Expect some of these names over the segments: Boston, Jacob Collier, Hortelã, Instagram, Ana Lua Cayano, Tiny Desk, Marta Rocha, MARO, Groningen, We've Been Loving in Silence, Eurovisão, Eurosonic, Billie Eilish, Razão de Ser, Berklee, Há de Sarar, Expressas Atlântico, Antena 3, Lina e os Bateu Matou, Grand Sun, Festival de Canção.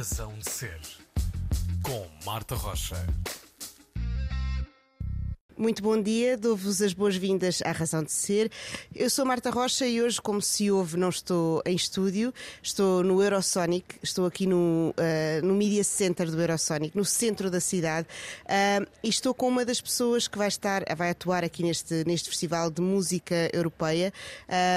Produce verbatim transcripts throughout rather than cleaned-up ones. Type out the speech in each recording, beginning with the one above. Razão de Ser, com Marta Rocha. Muito bom dia, dou-vos as boas-vindas à Razão de Ser. Eu sou Marta Rocha e hoje, como se ouve, não estou em estúdio, estou no Eurosonic, estou aqui no, uh, no Media Center do Eurosonic, no centro da cidade, uh, e estou com uma das pessoas que vai, estar, vai atuar aqui neste, neste Festival de Música Europeia.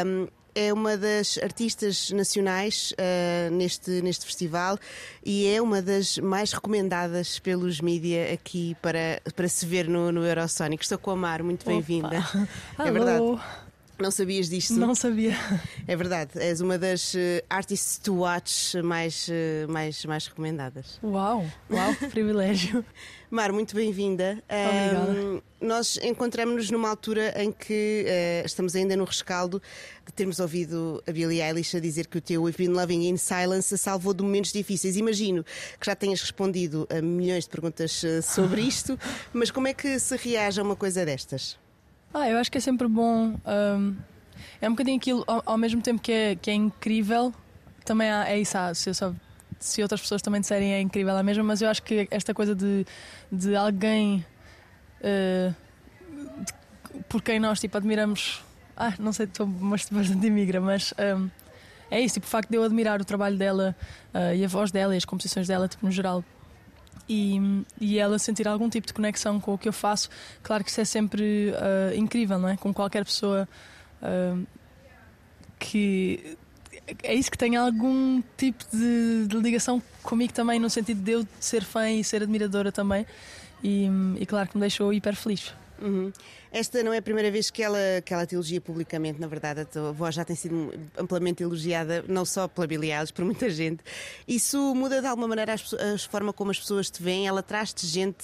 Um, É uma das artistas nacionais uh, neste, neste festival e é uma das mais recomendadas pelos mídia aqui para, para se ver no, no Eurosonic. Estou com a Maro, muito bem-vinda. É verdade. Não sabias disto? Não sabia. É verdade, és uma das uh, artists to watch mais, uh, mais, mais recomendadas. Uau, uau, que privilégio. Maro, muito bem-vinda. Obrigada. Um, Nós encontramos-nos numa altura em que uh, estamos ainda no rescaldo de termos ouvido a Billie Eilish a dizer que o teu We've Been Loving in Silence a salvou de momentos difíceis. Imagino que já tenhas respondido a milhões de perguntas uh, sobre isto, mas como é que se reage a uma coisa destas? Ah, eu acho que é sempre bom. Um, é um bocadinho aquilo, ao, ao mesmo tempo que é, que é incrível, também há, é isso. Há, se eu só, se outras pessoas também disserem é incrível, é mesmo, mas eu acho que esta coisa de, de alguém. Uh, de, por quem nós tipo, admiramos, ah, não sei, estou bastante imigra, mas um, é isso, tipo, o facto de eu admirar o trabalho dela uh, e a voz dela e as composições dela, tipo, no geral, e, e ela sentir algum tipo de conexão com o que eu faço, claro que isso é sempre uh, incrível, não é? Com qualquer pessoa uh, que. É isso, que tem algum tipo de, de ligação comigo também, no sentido de eu ser fã e ser admiradora também. E, e claro que me deixou hiper feliz. Uhum. Esta não é a primeira vez que ela, que ela te elogia publicamente, na verdade. A tua voz já tem sido amplamente elogiada, não só pela Billie Eilish, por muita gente. Isso muda de alguma maneira a forma como as pessoas te veem? Ela traz-te gente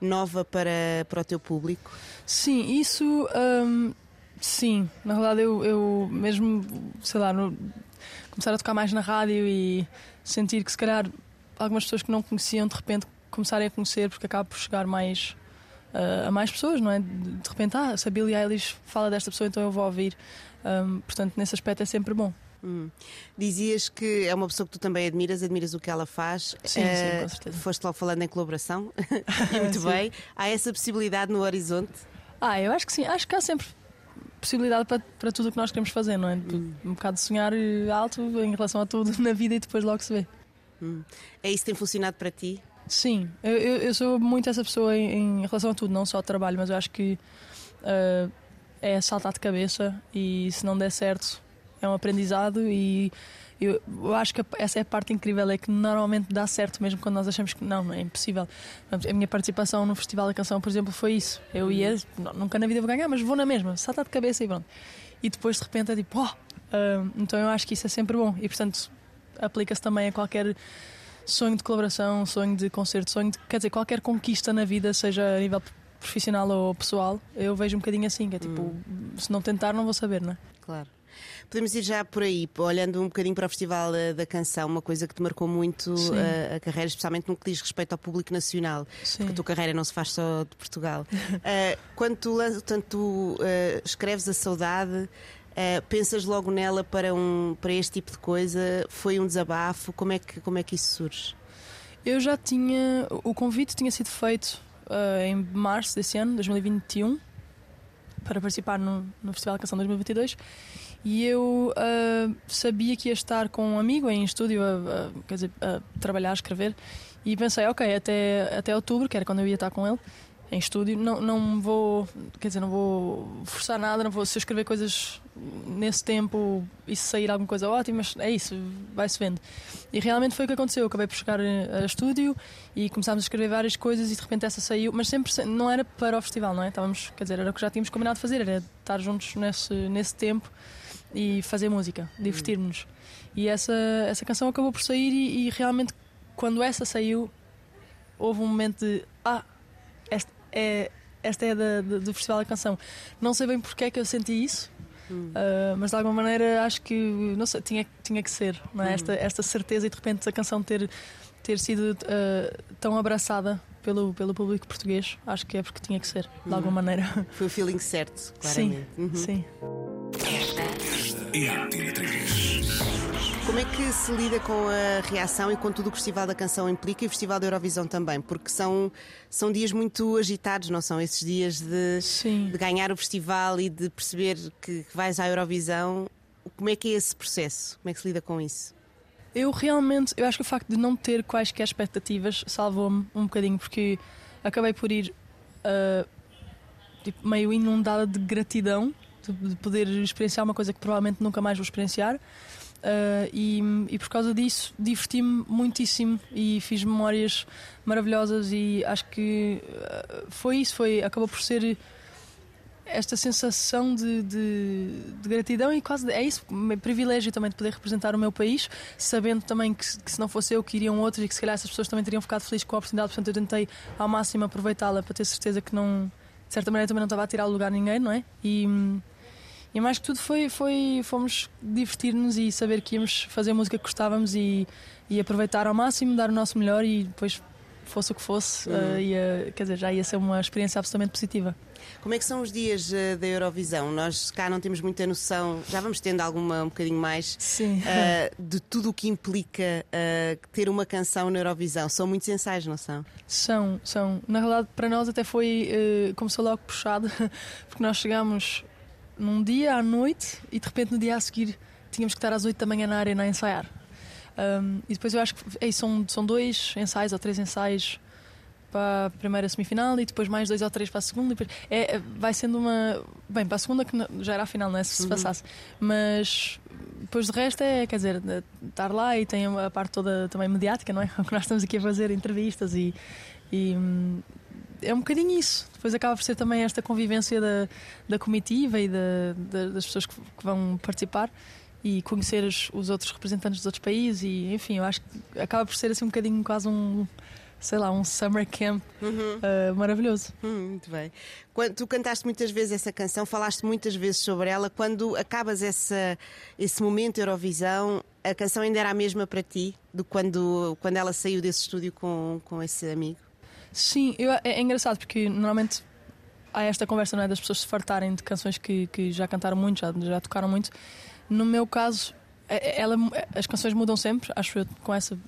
nova para, para o teu público? Sim, isso... Hum, sim, na verdade eu, eu mesmo, sei lá... No, começar a tocar mais na rádio e sentir que se calhar algumas pessoas que não conheciam de repente começarem a conhecer, porque acaba por chegar mais uh, a mais pessoas, não é? De repente, ah, se a Billie Eilish fala desta pessoa, então eu vou ouvir. Um, portanto, nesse aspecto é sempre bom. Hum. Dizias que é uma pessoa que tu também admiras, admiras o que ela faz. Sim, uh, sim, com certeza. Foste logo falando em colaboração, e muito bem. Há essa possibilidade no horizonte? Ah, eu acho que sim, acho que há sempre... possibilidade para, para tudo o que nós queremos fazer, não é? Hum. Um bocado de sonhar alto em relação a tudo na vida e depois logo se vê. Hum. É isso que tem funcionado para ti? Sim, eu, eu sou muito essa pessoa em, em relação a tudo, não só ao trabalho, mas eu acho que uh, é saltar de cabeça e se não der certo é um aprendizado e eu, eu acho que essa é a parte incrível, é que normalmente dá certo mesmo quando nós achamos que não, é impossível. A minha participação no Festival de Canção, por exemplo, foi isso. Eu ia, nunca na vida vou ganhar, mas vou na mesma, saltar de cabeça e pronto. E depois de repente é tipo, oh! Uh, então eu acho que isso é sempre bom e portanto aplica-se também a qualquer sonho de colaboração, sonho de concerto, sonho de, quer dizer, qualquer conquista na vida, seja a nível profissional ou pessoal, eu vejo um bocadinho assim, que é tipo, hum. se não tentar não vou saber, não é? Claro. Podemos ir já por aí, olhando um bocadinho para o Festival da Canção, uma coisa que te marcou muito a, a carreira, especialmente no que diz respeito ao público nacional. Sim. Porque a tua carreira não se faz só de Portugal. uh, Quando tu, tanto, tu uh, escreves a saudade, uh, pensas logo nela para, um, para este tipo de coisa? Foi um desabafo? Como é que, como é que isso surge? Eu já tinha... O convite tinha sido feito uh, em março desse ano, dois mil e vinte e um, para participar no, no Festival da Canção dois mil e vinte e dois. E eu uh, sabia que ia estar com um amigo em estúdio a, a, quer dizer, a trabalhar, a escrever. E pensei, ok, até, até outubro, que era quando eu ia estar com ele em estúdio, não, não vou, quer dizer, não vou forçar nada, não vou, se eu escrever coisas nesse tempo e se sair alguma coisa ótima, mas é isso, vai-se vendo. E realmente foi o que aconteceu, eu acabei por chegar a estúdio e começámos a escrever várias coisas e de repente essa saiu, mas sempre, não era para o festival, não é? Estávamos, quer dizer, era o que já tínhamos combinado de fazer, era estar juntos nesse, nesse tempo e fazer música, divertir-nos. E essa, essa canção acabou por sair e, e realmente quando essa saiu houve um momento de ah, esta é, esta é da, da, do Festival da Canção. Não sei bem porque é que eu senti isso, hum. uh, mas de alguma maneira acho que não sei, tinha, tinha que ser, não é? hum. esta, esta certeza e de repente a canção ter, ter sido uh, tão abraçada Pelo, pelo público português, acho que é porque tinha que ser, de hum. alguma maneira. Foi o feeling certo, claramente. Sim, uhum. sim. Esta é a Antena três. Como é que se lida com a reação e com tudo o que o Festival da Canção implica e o Festival da Eurovisão também? Porque são, são dias muito agitados, não são? Esses dias de, de ganhar o festival e de perceber que, que vais à Eurovisão. Como é que é esse processo? Como é que se lida com isso? Eu realmente, eu acho que o facto de não ter quaisquer expectativas salvou-me um bocadinho, porque acabei por ir uh, tipo, meio inundada de gratidão de, de poder experienciar uma coisa que provavelmente nunca mais vou experienciar uh, e, e por causa disso diverti-me muitíssimo e fiz memórias maravilhosas e acho que uh, foi isso, foi, acabou por ser esta sensação de, de, de gratidão e quase, é isso, privilégio também de poder representar o meu país, sabendo também que, que se não fosse eu, que iriam outros e que se calhar essas pessoas também teriam ficado felizes com a oportunidade, portanto eu tentei ao máximo aproveitá-la para ter certeza que não, de certa maneira também não estava a tirar lugar a ninguém, não é? E, e mais que tudo foi, foi fomos divertir-nos e saber que íamos fazer música que gostávamos e, e aproveitar ao máximo, dar o nosso melhor e depois fosse o que fosse, uhum. uh, ia, quer dizer, já ia ser uma experiência absolutamente positiva. Como é que são os dias uh, da Eurovisão? Nós cá não temos muita noção, já vamos tendo alguma um bocadinho mais uh, de tudo o que implica uh, ter uma canção na Eurovisão. São muitos ensaios, não são? São, são. Na realidade, para nós até foi, uh, começou logo puxado, porque nós chegámos num dia à noite e de repente no dia a seguir tínhamos que estar às oito da manhã na arena a ensaiar. Um, e depois eu acho que ei, são, são dois ensaios ou três ensaios para a primeira semifinal e depois mais dois ou três para a segunda e depois, é, vai sendo uma... Bem, para a segunda que não, já era a final, não é? Se, uhum. se passasse. Mas depois de resto é, quer dizer, estar lá e tem a parte toda também mediática, não é? O que nós estamos aqui a fazer, entrevistas e... e é um bocadinho isso. Depois acaba por ser também esta convivência da, da comitiva e da, da, das pessoas que, que vão participar e conhecer os, os outros representantes dos outros países e, enfim, eu acho que acaba por ser assim um bocadinho quase um, sei lá, um summer camp uhum. uh, maravilhoso. Hum, muito bem. Quando, tu cantaste muitas vezes essa canção, falaste muitas vezes sobre ela. Quando acabas essa, esse momento Eurovisão, a canção ainda era a mesma para ti do quando, quando ela saiu desse estúdio com, com esse amigo? Sim, eu, é, é engraçado porque normalmente... há esta conversa, não é, das pessoas se fartarem de canções que, que já cantaram muito, já, já tocaram muito. No meu caso, ela, as canções mudam sempre, acho eu, com essa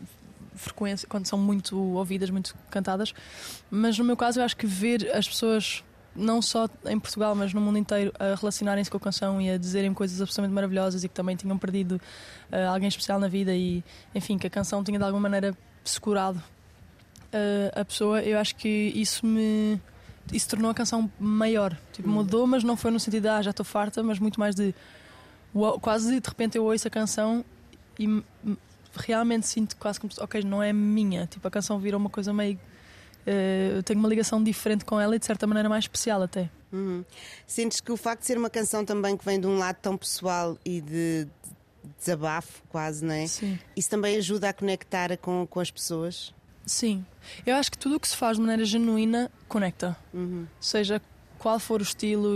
frequência, quando são muito ouvidas, muito cantadas. Mas no meu caso, eu acho que ver as pessoas, não só em Portugal, mas no mundo inteiro, a relacionarem-se com a canção e a dizerem coisas absolutamente maravilhosas e que também tinham perdido uh, alguém especial na vida e, enfim, que a canção tinha de alguma maneira segurado uh, a pessoa, eu acho que isso me... isso tornou a canção maior, tipo, mudou, mas não foi no sentido de ah, já estou farta, mas muito mais de uau, quase de repente eu ouço a canção e realmente sinto quase como ok, não é minha, tipo, a canção virou uma coisa meio uh, eu tenho uma ligação diferente com ela e de certa maneira mais especial até. Uhum. Sentes que o facto de ser uma canção também que vem de um lado tão pessoal e de, de desabafo quase, não é? Sim. Isso também ajuda a conectar com, com as pessoas? Sim, eu acho que tudo o que se faz de maneira genuína conecta, uhum. seja qual for o estilo,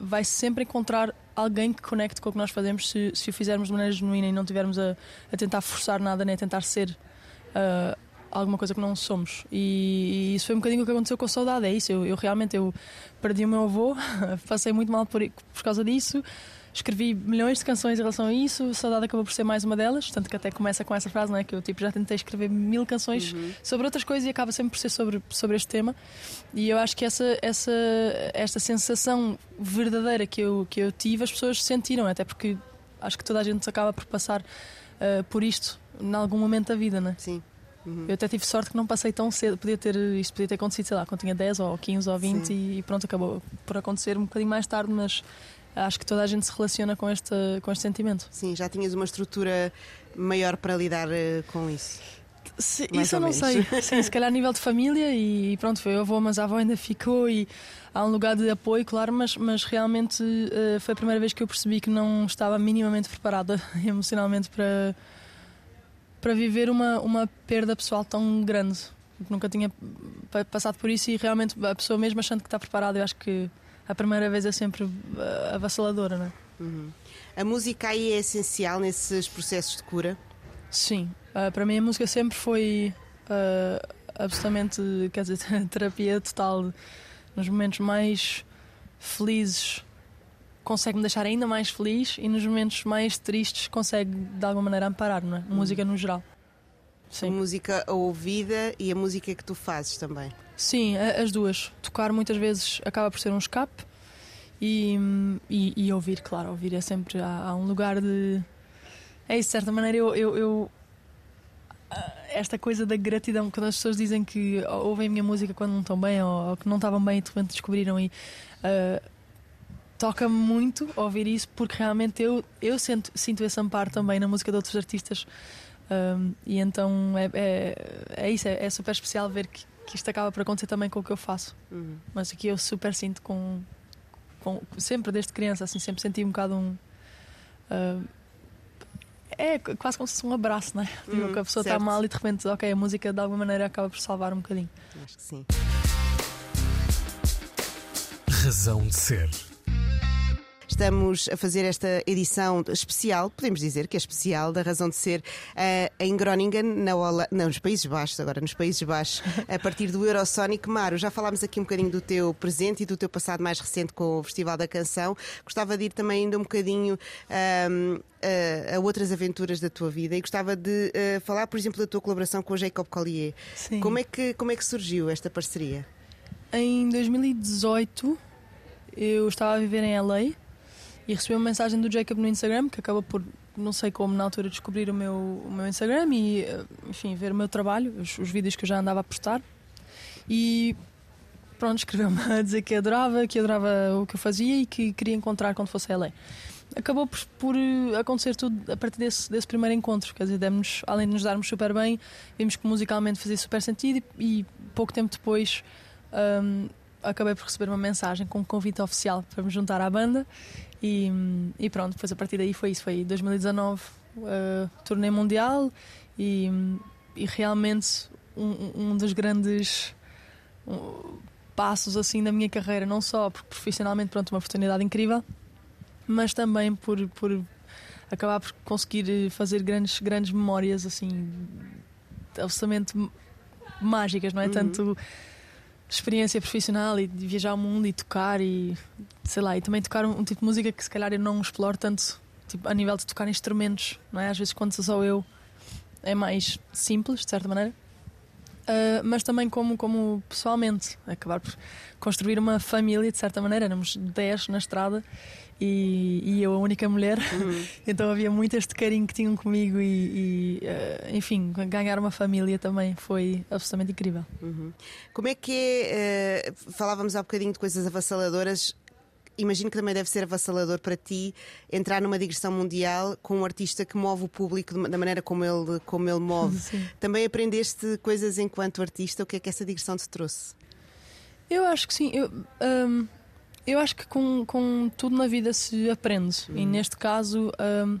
vai sempre encontrar alguém que conecte com o que nós fazemos se, se o fizermos de maneira genuína e não estivermos a, a tentar forçar nada, nem a tentar ser uh, alguma coisa que não somos. E, e isso foi um bocadinho o que aconteceu com a Saudade, é isso, eu, eu realmente eu perdi o meu avô, passei muito mal por, por causa disso. Escrevi milhões de canções em relação a isso, Saudade acabou por ser mais uma delas, tanto que até começa com essa frase, não é? Que eu tipo, já tentei escrever mil canções uhum. sobre outras coisas e acaba sempre por ser sobre, sobre este tema. E eu acho que essa, essa, esta sensação verdadeira que eu, que eu tive, as pessoas sentiram, até porque acho que toda a gente acaba por passar uh, por isto em algum momento da vida, não é? Sim. Uhum. Eu até tive sorte que não passei tão cedo, podia ter, isto podia ter acontecido, sei lá, quando tinha dez ou quinze ou vinte e, e pronto, acabou por acontecer um bocadinho mais tarde, mas... acho que toda a gente se relaciona com este, com este sentimento. Sim, já tinhas uma estrutura maior para lidar uh, com isso. Se, isso eu não menos. sei. Sim, se calhar a nível de família e pronto, foi eu avô, mas a avó ainda ficou e há um lugar de apoio, claro, mas, mas realmente uh, foi a primeira vez que eu percebi que não estava minimamente preparada emocionalmente para, para viver uma, uma perda pessoal tão grande. Nunca tinha passado por isso e realmente a pessoa mesmo achando que está preparada, eu acho que a primeira vez é sempre avassaladora, não é? Uhum. A música aí é essencial nesses processos de cura? Sim, uh, para mim a música sempre foi uh, absolutamente, quer dizer, terapia total. Nos momentos mais felizes consegue-me deixar ainda mais feliz e nos momentos mais tristes consegue de alguma maneira amparar, não é? A música no geral. Sim. A música ouvida e a música que tu fazes também. Sim, as duas. Tocar muitas vezes acaba por ser um escape e, e, e ouvir, claro, ouvir é sempre... Há, há um lugar de... É isso, de certa maneira eu, eu, eu... Esta coisa da gratidão, quando as pessoas dizem que ouvem a minha música quando não estão bem ou, ou que não estavam bem e de repente descobriram e... Uh, toca-me muito ouvir isso porque realmente eu, eu sinto, sinto esse amparo também na música de outros artistas. Um, e então é, é, é isso, é, é super especial ver que, que isto acaba por acontecer também com o que eu faço. Uhum. Mas aqui eu super sinto com, com sempre desde criança, assim, sempre senti um bocado um uh, é quase como se fosse um abraço, não é? Uhum, tipo, que a pessoa está mal e de repente, ok, a música de alguma maneira acaba por salvar um bocadinho. Acho que sim. Razão de Ser. Estamos a fazer esta edição especial, podemos dizer que é especial, da Razão de Ser, uh, em Groningen, na Ola... não, nos Países Baixos, agora nos Países Baixos, a partir do Eurosonic. Maro, já falámos aqui um bocadinho do teu presente e do teu passado mais recente com o Festival da Canção. Gostava de ir também ainda um bocadinho um, a, a outras aventuras da tua vida e gostava de uh, falar, por exemplo, da tua colaboração com o Jacob Collier. Sim. Como é que, como é que surgiu esta parceria? Em dois mil e dezoito, eu estava a viver em L A, e recebi uma mensagem do Jacob no Instagram, que acaba por, não sei como, na altura descobrir o meu, o meu Instagram e, enfim, ver o meu trabalho, os, os vídeos que eu já andava a postar. E pronto, escreveu-me a dizer que adorava, que adorava o que eu fazia e que queria encontrar quando fosse a L A. Acabou por, por acontecer tudo a partir desse, desse primeiro encontro, quer dizer, demos, além de nos darmos super bem, vimos que musicalmente fazia super sentido e, e pouco tempo depois... Um, acabei por receber uma mensagem com um convite oficial para me juntar à banda e, e pronto, depois a partir daí foi isso, foi dois mil e dezanove, uh, torneio mundial e, e realmente um, um dos grandes um, passos assim da minha carreira, não só porque profissionalmente, pronto, uma oportunidade incrível, mas também por, por acabar por conseguir fazer grandes, grandes memórias assim absolutamente mágicas, não é? Uhum. Tanto experiência profissional e de viajar ao mundo e tocar e, sei lá, e também tocar um, um tipo de música que se calhar eu não exploro tanto, tipo, a nível de tocar instrumentos, não é? Às vezes quando sou só eu é mais simples, de certa maneira, uh, mas também como, como pessoalmente, acabar por construir uma família, de certa maneira, éramos dez na estrada e, e eu a única mulher, uhum. Então havia muito este carinho que tinham comigo e, e uh, enfim, ganhar uma família também foi absolutamente incrível. Uhum. Como é que é, uh, falávamos há bocadinho de coisas avassaladoras, imagino que também deve ser avassalador para ti entrar numa digressão mundial com um artista que move o público da maneira como ele, como ele move. Sim. Também aprendeste coisas enquanto artista, o que é que essa digressão te trouxe? Eu acho que sim, eu... Um... Eu acho que com, com tudo na vida se aprende. Uhum. E neste caso um,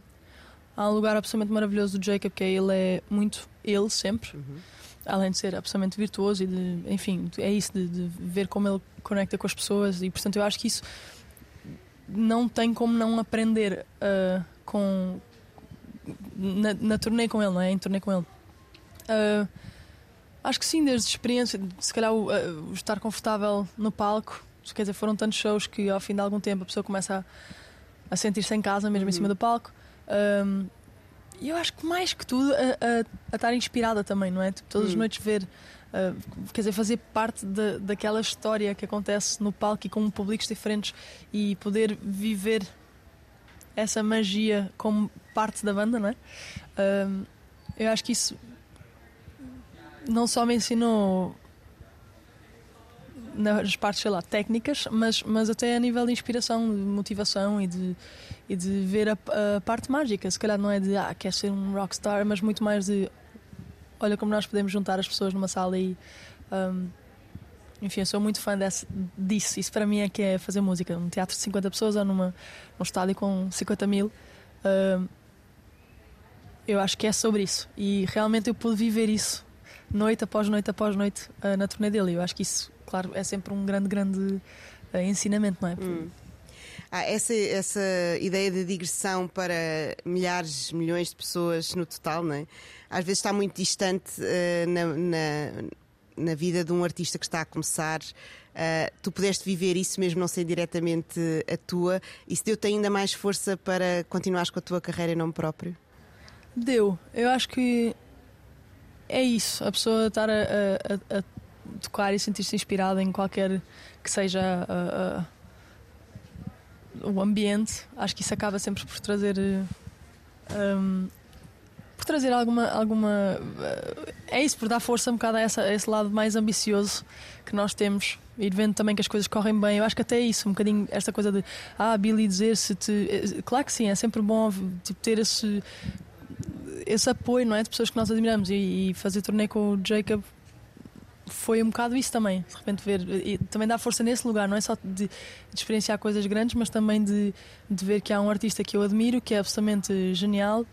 há um lugar absolutamente maravilhoso do Jacob, que é, ele é muito ele sempre. Uhum. Além de ser absolutamente virtuoso e de, enfim, é isso, de, de ver como ele conecta com as pessoas. E portanto eu acho que isso não tem como não aprender uh, com, na, na turnê com ele, não é? Em turnê com ele uh, acho que sim, desde experiência, se calhar o, uh, o estar confortável no palco. Quer dizer, foram tantos shows que ao fim de algum tempo a pessoa começa a, a sentir-se em casa, mesmo. Uhum. Em cima do palco. Um, e eu acho que mais que tudo a, a, a estar inspirada também, não é? Tipo, todas. Uhum. As noites ver, uh, quer dizer, fazer parte de, daquela história que acontece no palco e com públicos diferentes e poder viver essa magia como parte da banda, não é? Um, eu acho que isso não só me ensinou... nas partes, sei lá, técnicas, mas, mas até a nível de inspiração, de motivação e de, e de ver a, a parte mágica. Se calhar não é de, ah, quer ser um rockstar, mas muito mais de, olha como nós podemos juntar as pessoas numa sala e... Um, enfim, eu sou muito fã desse, disso. Isso para mim é que é fazer música. Num teatro de cinquenta pessoas ou numa, num estádio com cinquenta mil. Um, eu acho que é sobre isso. E realmente eu pude viver isso noite após noite após noite uh, na turnê dele. Eu acho que isso... Claro, é sempre um grande, grande uh, ensinamento, não é? Hum. Ah, essa, essa ideia de digressão para milhares, milhões de pessoas no total, não é? Às vezes está muito distante uh, na, na, na vida de um artista que está a começar. Uh, tu pudeste viver isso mesmo não ser diretamente a tua. Isso deu-te ainda mais força para continuares com a tua carreira em nome próprio? Deu. Eu acho que é isso. A pessoa estar a, a, a tocar e sentir-se inspirada em qualquer que seja a, a, o ambiente. Acho que isso acaba sempre por trazer... Um, por trazer alguma, alguma é isso, por dar força um bocado a, essa, a esse lado mais ambicioso que nós temos, ir vendo também que as coisas correm bem. Eu acho que até isso, um bocadinho esta coisa de ah, Billie dizer se te... Claro que sim, é sempre bom tipo, ter esse, esse apoio, não é? De pessoas que nós admiramos e, e fazer turnê com o Jacob foi um bocado isso também, de repente ver e também dar força nesse lugar, não é só de, de experienciar coisas grandes, mas também de, de ver que há um artista que eu admiro, que é absolutamente genial,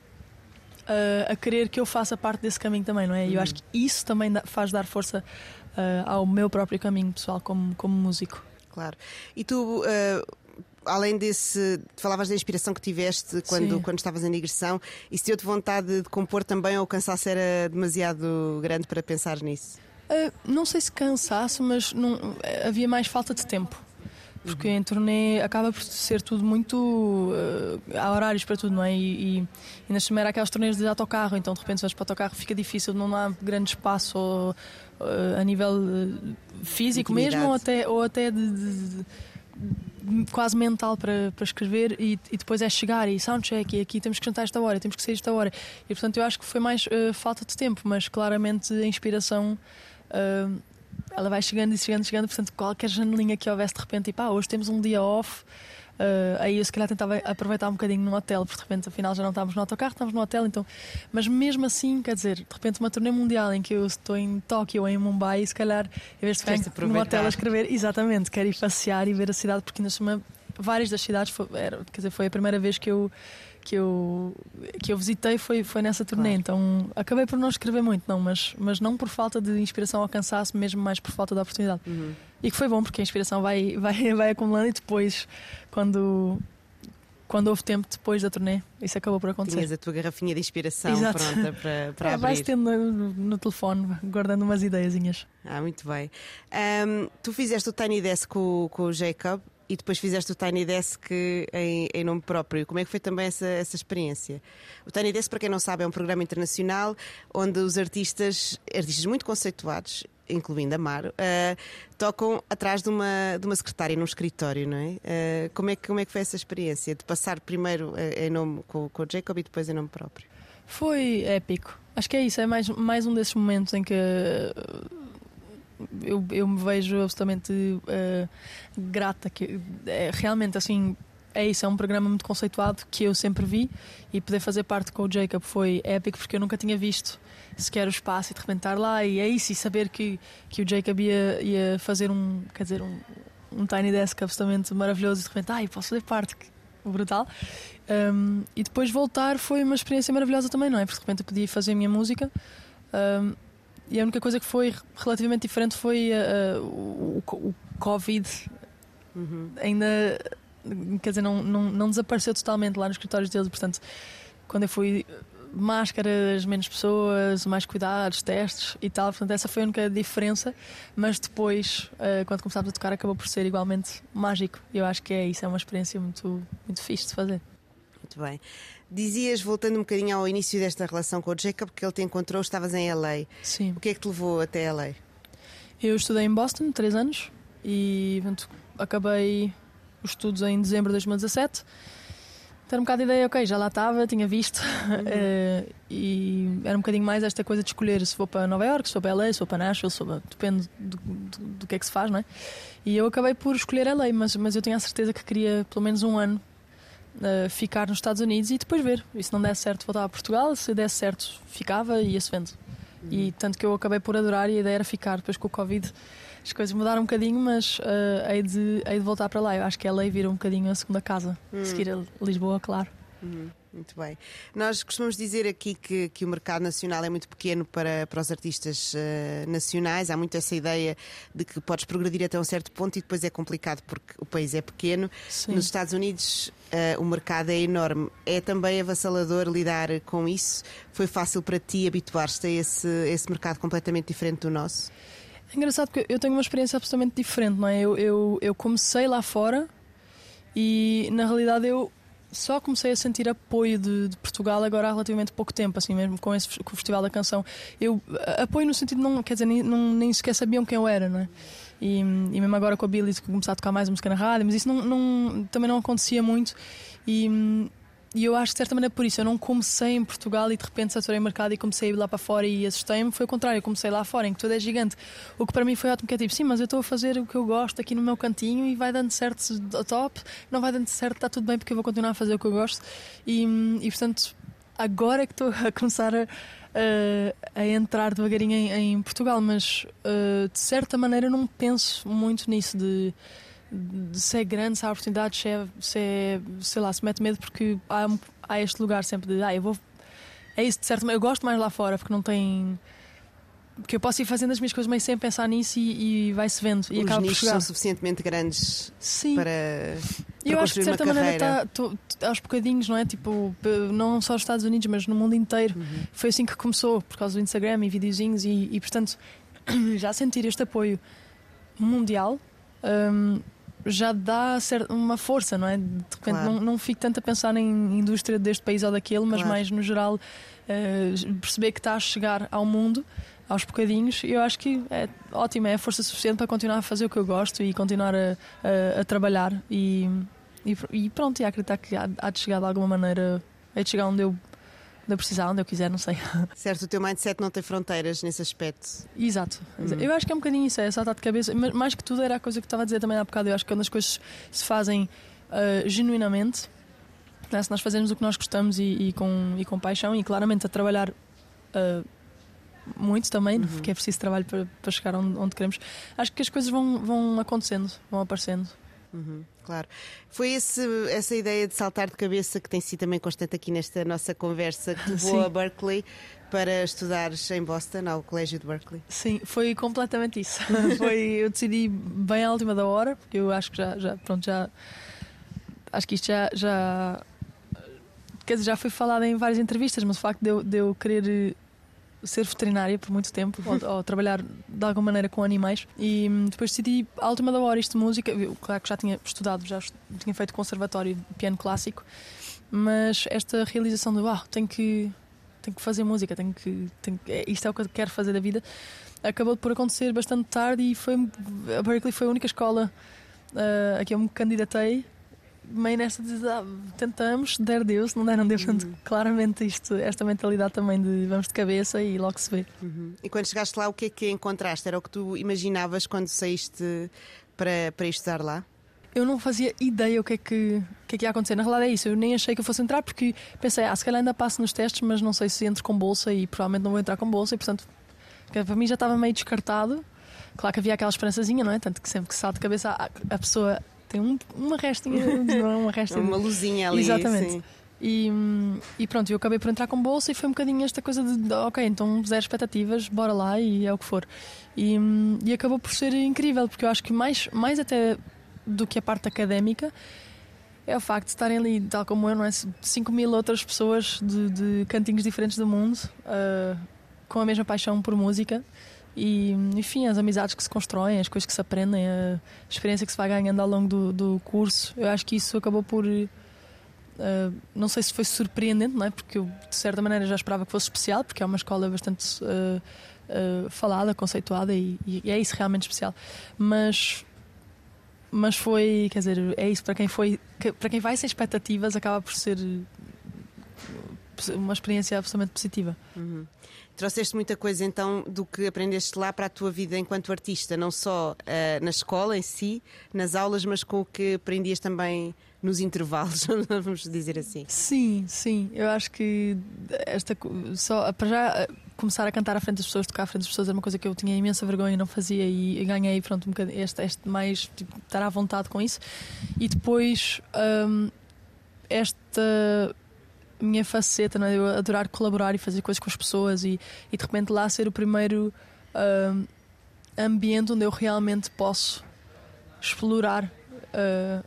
Uh, a querer que eu faça parte desse caminho também, não é? E uhum. eu acho que isso também dá, faz dar força uh, ao meu próprio caminho pessoal como, como músico. Claro. E tu, uh, além desse... Falavas da inspiração que tiveste quando, quando estavas em digressão. E se deu-te vontade de compor também ou o cansaço era demasiado grande para pensar nisso? Uh, não sei se cansaço, mas não, havia mais falta de tempo. Porque em turnê acaba por ser tudo muito... Uh, há horários para tudo, não é? E, e, e nas primeiras há aquelas turnês de autocarro, então de repente se vais para o autocarro fica difícil, não há grande espaço ou, uh, a nível uh, físico mesmo ou até, ou até de, de, de, de, quase mental para, para escrever e, e depois é chegar e soundcheck e aqui temos que cantar esta hora, temos que sair esta hora. E portanto eu acho que foi mais uh, falta de tempo, mas claramente a inspiração... Uh, Ela vai chegando e chegando, chegando, portanto, qualquer janelinha que houvesse de repente, tipo, ah, hoje temos um dia off, uh, aí eu se calhar tentava aproveitar um bocadinho no hotel, porque de repente, afinal, já não estávamos no autocarro, estávamos no hotel, então. Mas mesmo assim, quer dizer, de repente, uma turnê mundial em que eu estou em Tóquio ou em Mumbai, e se calhar, em vez de ficar no hotel a escrever, exatamente, quero ir passear e ver a cidade, porque ainda se chama várias das cidades, foi, era, quer dizer, foi a primeira vez que eu. Que eu, que eu visitei foi, foi nessa turnê, claro. Então acabei por não escrever muito, não, mas, mas não por falta de inspiração ao cansaço, mesmo mais por falta de oportunidade. Uhum. E que foi bom, porque a inspiração vai, vai, vai acumulando e depois, quando, quando houve tempo depois da turnê, isso acabou por acontecer. Tinhas a tua garrafinha de inspiração. Exato. Pronta para, para é, abrir. Vais tendo no, no telefone, guardando umas ideiazinhas. Ah, muito bem. Um, tu fizeste o Tiny Desk com, com o Jacob. E depois fizeste o Tiny Desk em, em nome próprio. Como é que foi também essa, essa experiência? O Tiny Desk, para quem não sabe, é um programa internacional onde os artistas, artistas muito conceituados, incluindo a Maro, uh, tocam atrás de uma, de uma secretária num escritório, não é? Uh, como é que, como é que foi essa experiência? De passar primeiro em nome com, com o Jacob e depois em nome próprio? Foi épico. Acho que é isso, é mais, mais um desses momentos em que... Eu, eu me vejo absolutamente uh, grata que, é, realmente assim, é isso, é um programa muito conceituado que eu sempre vi e poder fazer parte com o Jacob foi épico porque eu nunca tinha visto sequer o espaço e de repente estar lá e é isso, e saber que, que o Jacob ia, ia fazer um, quer dizer, um, um Tiny Desk absolutamente maravilhoso e de repente, ai, posso fazer parte, que brutal. Um, e depois voltar foi uma experiência maravilhosa também, não é? Porque de repente eu podia fazer a minha música um, e a única coisa que foi relativamente diferente foi uh, o, o Covid. Uhum. Ainda, quer dizer, não, não, não desapareceu totalmente lá nos escritórios deles. Portanto, quando eu fui, máscaras, menos pessoas, mais cuidados, testes e tal. Portanto, essa foi a única diferença. Mas depois, uh, quando começámos a tocar, acabou por ser igualmente mágico. E eu acho que é isso, é uma experiência muito, muito fixe de fazer. Muito bem. Dizias, voltando um bocadinho ao início desta relação com o Jacob, que ele te encontrou, estavas em L A. Sim. O que é que te levou até L A? Eu estudei em Boston três anos e portanto, acabei os estudos em dezembro de dois mil e dezassete. Era um bocado de ideia, ok, já lá estava, tinha visto. Uhum. E era um bocadinho mais esta coisa de escolher se vou para Nova Iorque, se vou para L A, se vou para Nashville, se vou para... depende do, do, do que é que se faz, não é? E eu acabei por escolher L A, mas, mas eu tinha a certeza que queria pelo menos um ano Uh, ficar nos Estados Unidos e depois ver. E se não desse certo, voltava a Portugal. Se desse certo, ficava e ia-se vendo. Uhum. E tanto que eu acabei por adorar e a ideia era ficar. Depois com o Covid as coisas mudaram um bocadinho, mas uh, hei, de, hei de voltar para lá. Eu acho que ela vira um bocadinho a segunda casa. Uhum. Seguir a Lisboa, claro. Uhum. Muito bem. Nós costumamos dizer aqui que, que o mercado nacional é muito pequeno para, para os artistas uh, nacionais. Há muito essa ideia de que podes progredir até um certo ponto e depois é complicado porque o país é pequeno. Sim. Nos Estados Unidos... Uh, o mercado é enorme. É também avassalador lidar com isso? Foi fácil para ti habituar-te a esse, esse mercado completamente diferente do nosso? É engraçado porque eu tenho uma experiência absolutamente diferente, não é? Eu, eu, eu comecei lá fora e, na realidade, eu só comecei a sentir apoio de, de Portugal agora há relativamente pouco tempo, assim mesmo, com, esse, com o Festival da Canção. Eu apoio no sentido, não, quer dizer, nem, não, nem sequer sabiam quem eu era, não é? E, e mesmo agora com a Billie, começar a tocar mais música na rádio, mas isso não, não, também não acontecia muito. E, e eu acho que, de certa maneira, por isso, eu não comecei em Portugal e de repente saturei o mercado e comecei a ir lá para fora e assustei-me. Foi o contrário, eu comecei lá fora, em que tudo é gigante. O que para mim foi ótimo, que é tipo, sim, mas eu estou a fazer o que eu gosto aqui no meu cantinho e vai dando certo, top, não vai dando certo, está tudo bem, porque eu vou continuar a fazer o que eu gosto. E, e portanto, agora é que estou a começar a, a, a entrar devagarinho em, em Portugal, mas uh, de certa maneira eu não penso muito nisso de... de ser grande, se há oportunidades, se, é, se é, sei lá, se mete medo, porque há, há este lugar sempre de, ah, eu vou, é isso, de certo, eu gosto mais lá fora, porque não tem, porque eu posso ir fazendo as minhas coisas meio sem pensar nisso e, e vai-se vendo. E os nichos são suficientemente grandes. Sim. para, para eu acho que de certa maneira está, tô, aos bocadinhos, não é? Tipo, não só nos Estados Unidos, mas no mundo inteiro. Uhum. Foi assim que começou, por causa do Instagram e videozinhos e, e portanto, já sentir este apoio mundial um, já dá uma força, não é? De repente, claro. não, não fico tanto a pensar em indústria deste país ou daquele, mas claro. mais no geral uh, perceber que está a chegar ao mundo aos bocadinhos. E eu acho que é ótimo, é a força suficiente para continuar a fazer o que eu gosto e continuar a, a, a trabalhar e, e, e pronto, e acreditar que há, há de chegar de alguma maneira, há de chegar onde eu, onde eu precisar, onde eu quiser, não sei. Certo, o teu mindset não tem fronteiras nesse aspecto. Exato. Hum. Eu acho que é um bocadinho isso, é saltar de cabeça. Mas mais que tudo era a coisa que eu estava a dizer também há bocado. Eu acho que quando as coisas se fazem uh, genuinamente, né, se nós fazemos o que nós gostamos e, e, com, e com paixão, e claramente a trabalhar uh, muito também, uhum. porque é preciso trabalho para, para chegar onde, onde queremos, acho que as coisas vão, vão acontecendo, vão aparecendo. Uhum, claro. Foi esse, essa ideia de saltar de cabeça que tem sido também constante aqui nesta nossa conversa que levou Sim. a Berklee para estudares em Boston, ao Colégio de Berklee. Sim, foi completamente isso. Foi, eu decidi bem à última da hora, porque eu acho que já, já pronto, já acho que isto já, já quer dizer, já foi falado em várias entrevistas, mas o facto de eu, de eu querer ser veterinária por muito tempo ou, ou trabalhar de alguma maneira com animais, e depois decidi à última da hora isto de música. Eu, claro que já tinha estudado, já tinha feito conservatório de piano clássico, mas esta realização de uau, tenho que, tenho que fazer música, tenho que, tenho, isto é o que eu quero fazer da vida, acabou por acontecer bastante tarde. E foi, a Berklee foi a única escola uh, a que eu me candidatei meio nesta de, ah, tentamos, der Deus, não deram Deus. Uhum. Claramente isto, esta mentalidade também de vamos de cabeça e logo se vê. Uhum. E quando chegaste lá, o que é que encontraste? Era o que tu imaginavas quando saíste para, para estudar lá? Eu não fazia ideia o que é que, o que é que ia acontecer. Na realidade é isso, eu nem achei que eu fosse entrar, porque pensei, ah, se calhar ainda passo nos testes, mas não sei se entro com bolsa, e provavelmente não vou entrar com bolsa, e portanto para mim já estava meio descartado. Claro que havia aquela esperançazinha, não é? Tanto que sempre que salta de cabeça a, a pessoa tem um, uma restinha, não, uma restinha, uma luzinha ali. Exatamente. Sim. E, e pronto, eu acabei por entrar com bolsa, e foi um bocadinho esta coisa de, ok, então zero expectativas, bora lá e é o que for. E, e acabou por ser incrível, porque eu acho que mais, mais até do que a parte académica é o facto de estarem ali, tal como eu, não é? cinco mil outras pessoas de, de cantinhos diferentes do mundo, uh, com a mesma paixão por música. E enfim, as amizades que se constroem, as coisas que se aprendem, a experiência que se vai ganhando ao longo do, do curso, eu acho que isso acabou por uh, não sei se foi surpreendente, não é? Porque eu de certa maneira já esperava que fosse especial, porque é uma escola bastante uh, uh, falada, conceituada, e, e é isso realmente especial, mas, mas foi, quer dizer, é isso, para quem, foi, para quem vai sem expectativas acaba por ser uma experiência absolutamente positiva. Uhum. Trouxeste muita coisa então do que aprendeste lá para a tua vida enquanto artista, não só uh, na escola em si, nas aulas, mas com o que aprendias também nos intervalos, vamos dizer assim. Sim, sim, eu acho que esta, só, para já começar a cantar à frente das pessoas, tocar à frente das pessoas, era uma coisa que eu tinha imensa vergonha e não fazia, e, e ganhei pronto, um bocadinho, este, este mais tipo, estar à vontade com isso. E depois um, esta minha faceta, não é? Eu adorar colaborar e fazer coisas com as pessoas, e, e de repente lá ser o primeiro uh, ambiente onde eu realmente posso explorar uh,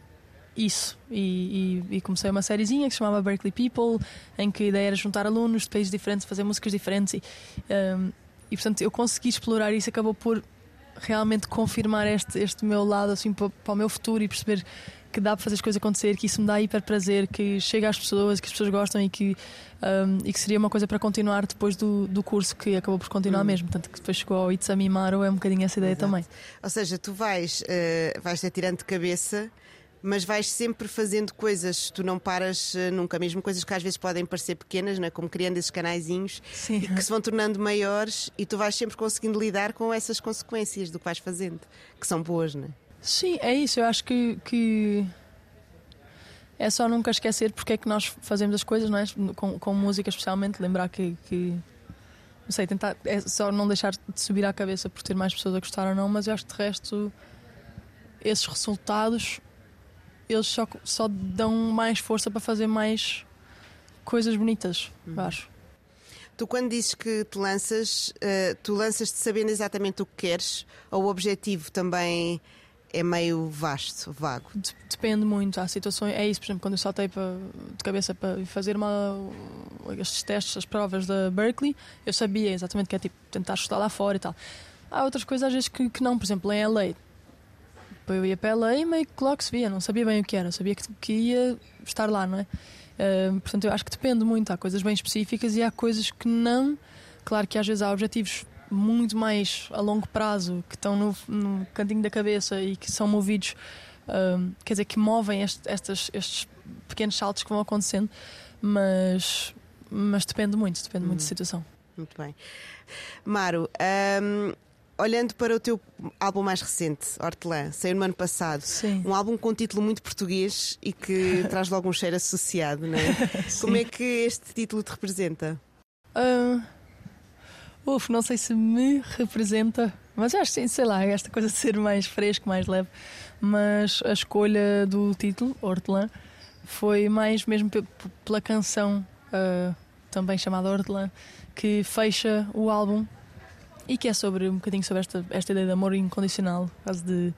isso. E, e, e comecei uma sériezinha que se chamava Berklee People, em que a ideia era juntar alunos de países diferentes, fazer músicas diferentes, e, um, e portanto eu consegui explorar isso. Acabou por realmente confirmar este, este meu lado assim, para, para o meu futuro, e perceber que dá para fazer as coisas acontecer, que isso me dá hiper prazer, que chega às pessoas, que as pessoas gostam, e que, um, e que seria uma coisa para continuar depois do, do curso, que acabou por continuar hum. mesmo. Portanto, que depois chegou ao It's a Mimaro, é um bocadinho essa ideia. Exato. Também. Ou seja, tu vais, uh, vais te atirando de cabeça, mas vais sempre fazendo coisas, tu não paras uh, nunca, mesmo coisas que às vezes podem parecer pequenas, não é? Como criando esses canaizinhos que se vão tornando maiores, e tu vais sempre conseguindo lidar com essas consequências do que vais fazendo, que são boas, não é? Sim, é isso, eu acho que, que é só nunca esquecer porque é que nós fazemos as coisas, não é? Com, com música especialmente, lembrar que, que não sei, tentar, é só não deixar de subir à cabeça por ter mais pessoas a gostar ou não, mas eu acho que de resto esses resultados eles só, só dão mais força para fazer mais coisas bonitas, hum. eu acho. Tu, quando dizes que te lanças, uh, tu lanças-te sabendo exatamente o que queres, ou o objetivo também é meio vasto, vago? Depende muito, há situações, é isso, por exemplo, quando eu saltei para, de cabeça para fazer uma, estes testes, as provas da Berklee, eu sabia exatamente que é tipo tentar chutar lá fora e tal. Há outras coisas às vezes que, que não, por exemplo, em L A, eu ia para L A e meio que logo se via, não sabia bem o que era, sabia que, que ia estar lá, não é? Uh, portanto, eu acho que depende muito, há coisas bem específicas e há coisas que não. Claro que às vezes há objetivos muito mais a longo prazo, que estão no, no cantinho da cabeça e que são movidos, um, quer dizer, que movem este, estas, estes pequenos saltos que vão acontecendo, mas, mas depende muito, depende hum. muito da situação. Muito bem. Maro, um, olhando para o teu álbum mais recente, Hortelã, saiu no ano passado. Sim. Um álbum com um título muito português e que traz logo um cheiro associado, não é? Como é que este título te representa? Uh... Uf, não sei se me representa, mas acho que sim, sei lá, esta coisa de ser mais fresco, mais leve. Mas a escolha do título, Hortelã, foi mais mesmo p- p- pela canção, uh, também chamada Hortelã, que fecha o álbum e que é sobre, um bocadinho sobre esta, esta ideia de amor incondicional, quase de,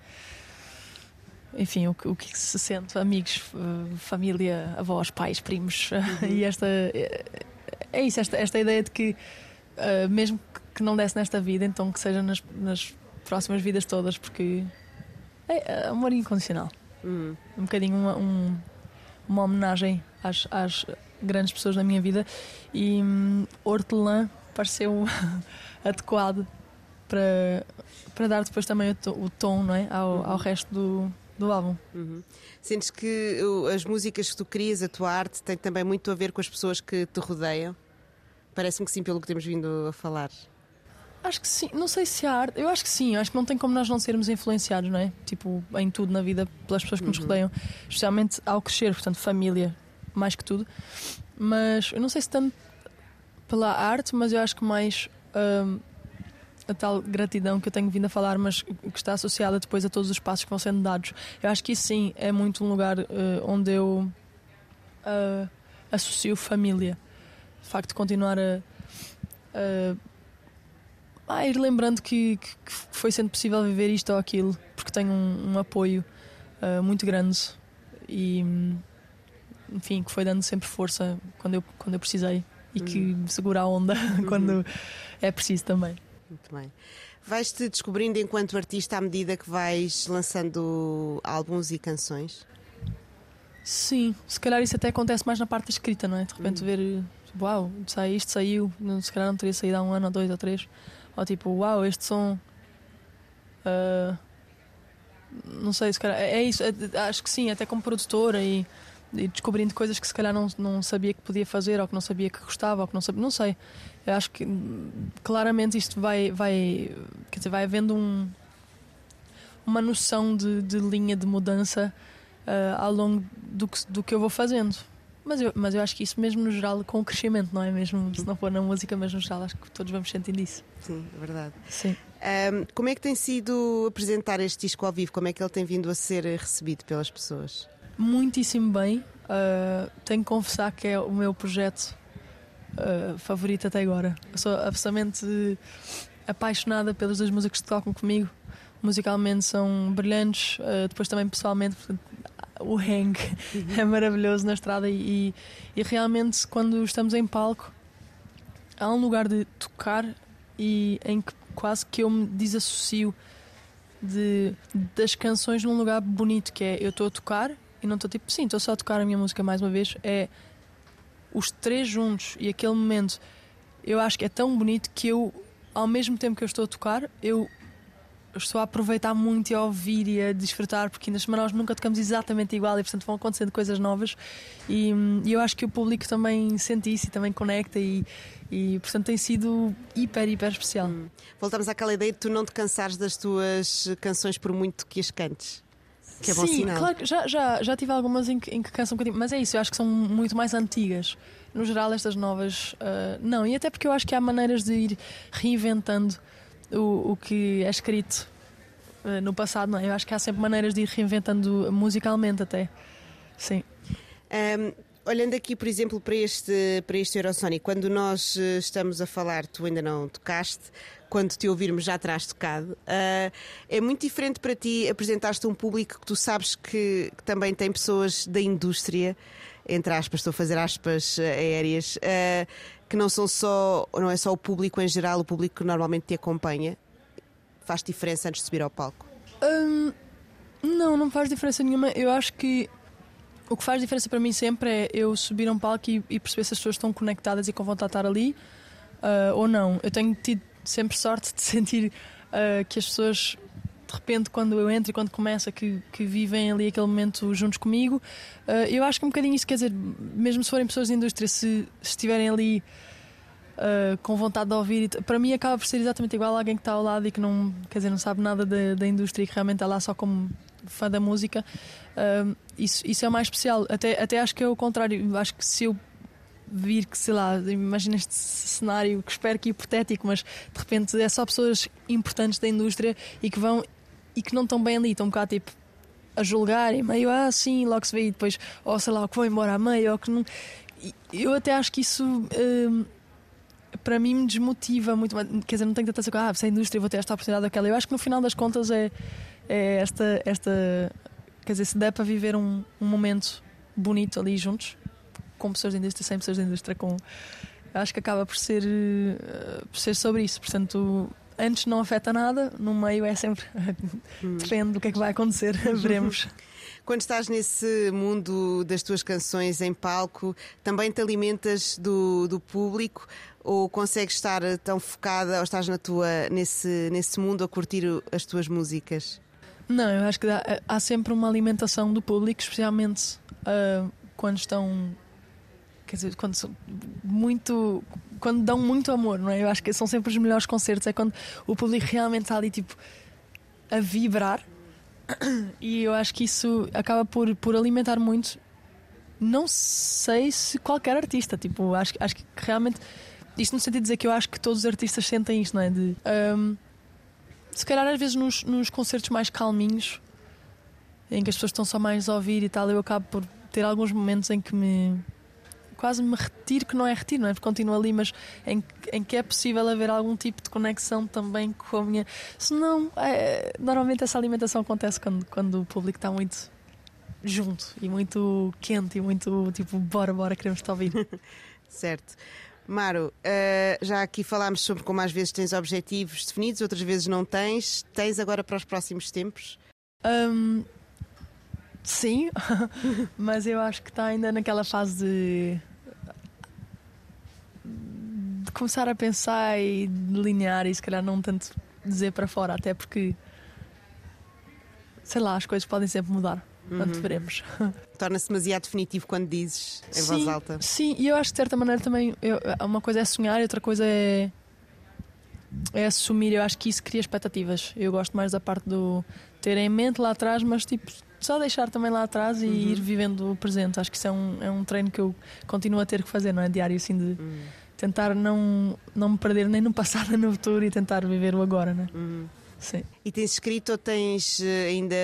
enfim, o, o que se sente, amigos, uh, família, avós, pais, primos. Uhum. E esta, é, é isso, esta, esta ideia de que, Uh, mesmo que não desse nesta vida, então que seja nas, nas próximas vidas todas, porque é amor incondicional. Hum. Um bocadinho uma, um, uma homenagem às, às grandes pessoas da minha vida, e hum, Hortelã pareceu adequado para, para dar depois também o, to, o tom, não é? ao, uhum. ao resto do, do álbum. Uhum. Sentes que as músicas que tu crias, a tua arte, tem também muito a ver com as pessoas que te rodeiam? Parece-me que sim, pelo que temos vindo a falar. Acho que sim, não sei se há arte. Eu acho que sim, acho que não tem como nós não sermos influenciados, não é? Tipo, em tudo na vida, pelas pessoas que uhum. nos rodeiam, especialmente ao crescer, portanto, família, mais que tudo. Mas eu não sei se tanto pela arte, mas eu acho que mais hum, a tal gratidão que eu tenho vindo a falar, mas que está associada depois a todos os passos que vão sendo dados. Eu acho que isso sim é muito um lugar uh, onde eu uh, associo família. O facto de continuar a, a, a ir lembrando que, que, que foi sendo possível viver isto ou aquilo, porque tenho um, um apoio uh, muito grande e, enfim, que foi dando sempre força quando eu, quando eu precisei e uhum. que me segura a onda uhum. quando é preciso também. Muito bem. Vais-te descobrindo enquanto artista à medida que vais lançando álbuns e canções? Sim, se calhar isso até acontece mais na parte da escrita, não é? De repente uhum. ver... uau, sai, isto saiu, se calhar não teria saído há um ano ou dois ou três, ou tipo, uau, este som uh, não sei, se calhar é isso, é, acho que sim, até como produtora e, e descobrindo coisas que se calhar não, não sabia que podia fazer, ou que não sabia que gostava, ou que não sabia, não sei, eu acho que claramente isto vai, vai, quer dizer, vai havendo um, uma noção de, de linha de mudança uh, ao longo do que, do que eu vou fazendo. Mas eu, mas eu acho que isso mesmo no geral, com o crescimento, não é mesmo? Se não for na música, mas no geral, acho que todos vamos sentindo isso. Sim, é verdade. Sim. Um, como é que tem sido apresentar este disco ao vivo? Como é que ele tem vindo a ser recebido pelas pessoas? Muitíssimo bem. Uh, tenho que confessar que é o meu projeto uh, favorito até agora. Eu sou absolutamente apaixonada pelas duas músicas que tocam comigo. Musicalmente são brilhantes, uh, depois também pessoalmente... o hang é maravilhoso na estrada e, e realmente quando estamos em palco há um lugar de tocar e em que quase que eu me desassocio de, das canções num lugar bonito, que é eu estou a tocar e não estou tipo, sim, estou só a tocar a minha música mais uma vez. É os três juntos e aquele momento, eu acho que é tão bonito que eu, ao mesmo tempo que eu estou a tocar, eu estou a aproveitar muito e a ouvir e a desfrutar, porque nas semanas nós nunca tocamos exatamente igual e portanto vão acontecendo coisas novas e, e eu acho que o público também sente isso e também conecta e, e portanto tem sido hiper, hiper especial. Hum. Voltamos àquela ideia de tu não te cansares das tuas canções por muito que as cantes. Que é bom. Sim, sinal. Claro que já, já, já tive algumas em que, em que canso um bocadinho, mas é isso, eu acho que são muito mais antigas. No geral estas novas, uh, não, e até porque eu acho que há maneiras de ir reinventando O, o que é escrito uh, no passado, não? Eu acho que há sempre maneiras de ir reinventando musicalmente até. Sim. Um, olhando aqui, por exemplo, para este, para este Eurosonic, quando nós estamos a falar, tu ainda não tocaste, quando te ouvirmos já terás tocado. Uh, é muito diferente para ti apresentar-te a um público que tu sabes que, que também tem pessoas da indústria, entre aspas, estou a fazer aspas aéreas, uh, que não são só, não é só o público em geral, o público que normalmente te acompanha. Faz diferença antes de subir ao palco? Um, não, não faz diferença nenhuma. Eu acho que o que faz diferença para mim sempre é eu subir a um palco e, e perceber se as pessoas estão conectadas e com vontade de estar ali uh, ou não. Eu tenho tido sempre sorte de sentir uh, que as pessoas, de repente, quando eu entro e quando começa, que, que vivem ali aquele momento juntos comigo. Uh, eu acho que um bocadinho isso, quer dizer, mesmo se forem pessoas da indústria, se, se estiverem ali uh, com vontade de ouvir, para mim acaba por ser exatamente igual a alguém que está ao lado e que não, quer dizer, não sabe nada da, da indústria e que realmente está lá só como fã da música. Uh, isso, isso é o mais especial. Até, até acho que é o contrário. Acho que se eu vir que, sei lá, imagina este cenário que espero que é hipotético, mas de repente é só pessoas importantes da indústria e que vão e que não estão bem ali, estão um bocado tipo a julgar e meio, ah sim, logo se vê, e depois, ou sei lá, que vão embora a meio ou que não... Eu até acho que isso hum, para mim me desmotiva muito, quer dizer, não tenho tanta certeza, ah, se é a indústria vou ter esta oportunidade ou aquela. Eu acho que no final das contas é, é esta, esta, quer dizer, se der para viver um, um momento bonito ali juntos com pessoas da indústria, sem pessoas da indústria, com... acho que acaba por ser, uh, por ser sobre isso. Portanto, antes não afeta nada, no meio é sempre hum. depende do que é que vai acontecer, veremos. Quando estás nesse mundo das tuas canções em palco, também te alimentas do, do público ou consegues estar tão focada ou estás na tua, nesse, nesse mundo a curtir as tuas músicas? Não, eu acho que dá, há sempre uma alimentação do público, especialmente uh, quando estão... Quer dizer, quando, são muito, quando dão muito amor, não é? Eu acho que são sempre os melhores concertos. É quando o público realmente está ali, tipo, a vibrar. E eu acho que isso acaba por, por alimentar muito. Não sei se qualquer artista, tipo, acho, acho que realmente... Isto no sentido de dizer que eu acho que todos os artistas sentem isto, não é? De, um, se calhar às vezes nos, nos concertos mais calminhos, em que as pessoas estão só mais a ouvir e tal, eu acabo por ter alguns momentos em que me... quase me retiro, que não é retiro, não é? Porque continuo ali, mas em, em que é possível haver algum tipo de conexão também com a minha... Se não, é, normalmente essa alimentação acontece quando, quando o público está muito junto e muito quente e muito tipo, bora, bora, queremos te ouvir. Certo. Maro, uh, já aqui falámos sobre como às vezes tens objetivos definidos, outras vezes não tens. Tens agora para os próximos tempos? Um, sim, mas eu acho que está ainda naquela fase de... de começar a pensar e delinear e se calhar não tanto dizer para fora, até porque sei lá, as coisas podem sempre mudar, uhum. Portanto veremos. Torna-se demasiado definitivo quando dizes em sim, voz alta. Sim, e eu acho que de certa maneira também eu, uma coisa é sonhar e outra coisa é é assumir. Eu acho que isso cria expectativas. Eu gosto mais da parte do ter em mente lá atrás, mas tipo só deixar também lá atrás e uhum. ir vivendo o presente. Acho que isso é um, é um treino que eu continuo a ter que fazer, não é? Diário assim de uhum. tentar não, não me perder nem no passado nem no futuro e tentar viver o agora, né? Uhum. Sim. E tens escrito ou tens ainda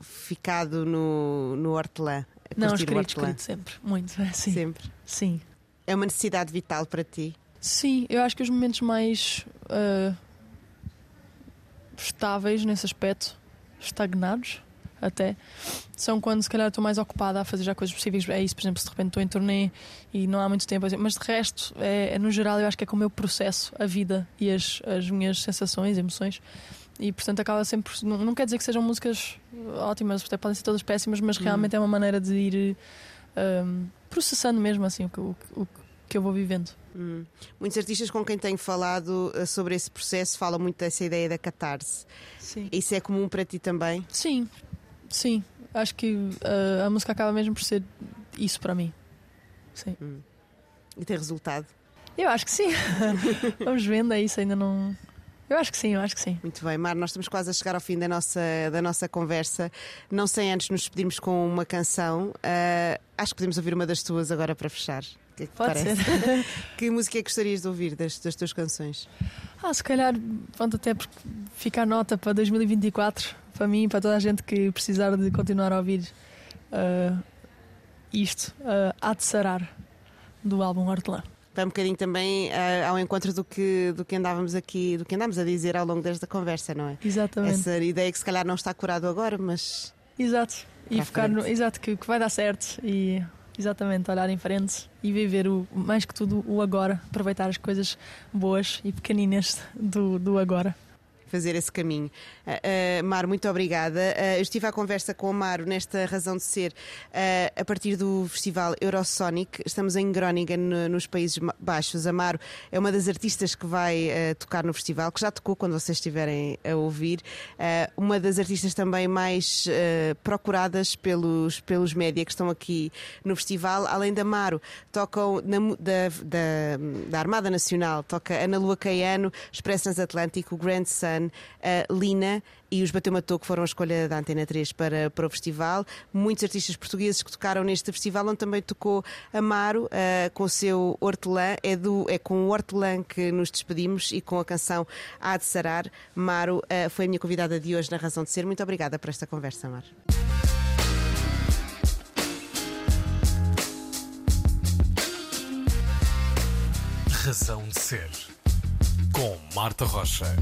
ficado no, no hortelã? Não, escrito, escrito sempre, muito. É, sim. Sempre? Sim. É uma necessidade vital para ti? Sim, eu acho que os momentos mais uh, estáveis nesse aspecto, estagnados até, são quando se calhar estou mais ocupada a fazer já coisas possíveis. É isso, por exemplo, se de repente estou em turnê e não há muito tempo, mas de resto, é, no geral eu acho que é como eu processo a vida e as, as minhas sensações, emoções, E portanto acaba sempre, não, não quer dizer que sejam músicas ótimas, até podem ser todas péssimas, mas realmente uhum. é uma maneira de ir um, processando mesmo assim o que, o, o que eu vou vivendo. Uhum. Muitos artistas com quem tenho falado sobre esse processo falam muito dessa ideia da catarse. Sim. Isso é comum para ti também? Sim, sim. Acho que uh, a música acaba mesmo por ser isso para mim. Sim. Uhum. E tem resultado? Eu acho que sim. Vamos vendo, é isso, ainda não... Eu acho que sim, eu acho que sim. Muito bem, Mar, nós estamos quase a chegar ao fim da nossa, da nossa conversa. Não sem antes nos despedirmos com uma canção. uh, Acho que podemos ouvir uma das tuas agora para fechar. O que é que te parece? Pode ser. Que música é que gostarias de ouvir das, das tuas canções? Ah, se calhar, pronto, até ficar nota para dois mil e vinte e quatro. Para mim e para toda a gente que precisar de continuar a ouvir uh, isto, uh, Há de Sarar, do álbum Hortelã. Vai um bocadinho também uh, ao encontro do que, do que andávamos aqui, do que andámos a dizer ao longo desta conversa, não é? Exatamente. Essa ideia que se calhar não está curado agora, mas... Exato, e focar no, exato, que, que vai dar certo e exatamente, olhar em frente e viver o, mais que tudo o agora, aproveitar as coisas boas e pequeninas do, do agora. Fazer esse caminho. uh, uh, Maro, muito obrigada. uh, Eu estive à conversa com a Maro nesta Razão de Ser uh, a partir do festival Eurosonic. Estamos em Groningen, no, nos Países Baixos. A Maro é uma das artistas que vai uh, tocar no festival, que já tocou quando vocês estiverem a ouvir. uh, Uma das artistas também mais uh, procuradas pelos, pelos média que estão aqui no festival. Além da Maro, tocam na, da, da, da Armada Nacional, toca Ana Lua Cayano, Expressas Atlântico, Grand Sun, Uh, Lina e os Bateu Matou, que foram a escolha da Antena três para, para o festival. Muitos artistas portugueses que tocaram neste festival, onde também tocou a Maro uh, com o seu Hortelã. É, do, é com o Hortelã que nos despedimos e com a canção Há de Sarar. Maro uh, foi a minha convidada de hoje na Razão de Ser. Muito obrigada por esta conversa, Maro. Razão de Ser, com Marta Rocha.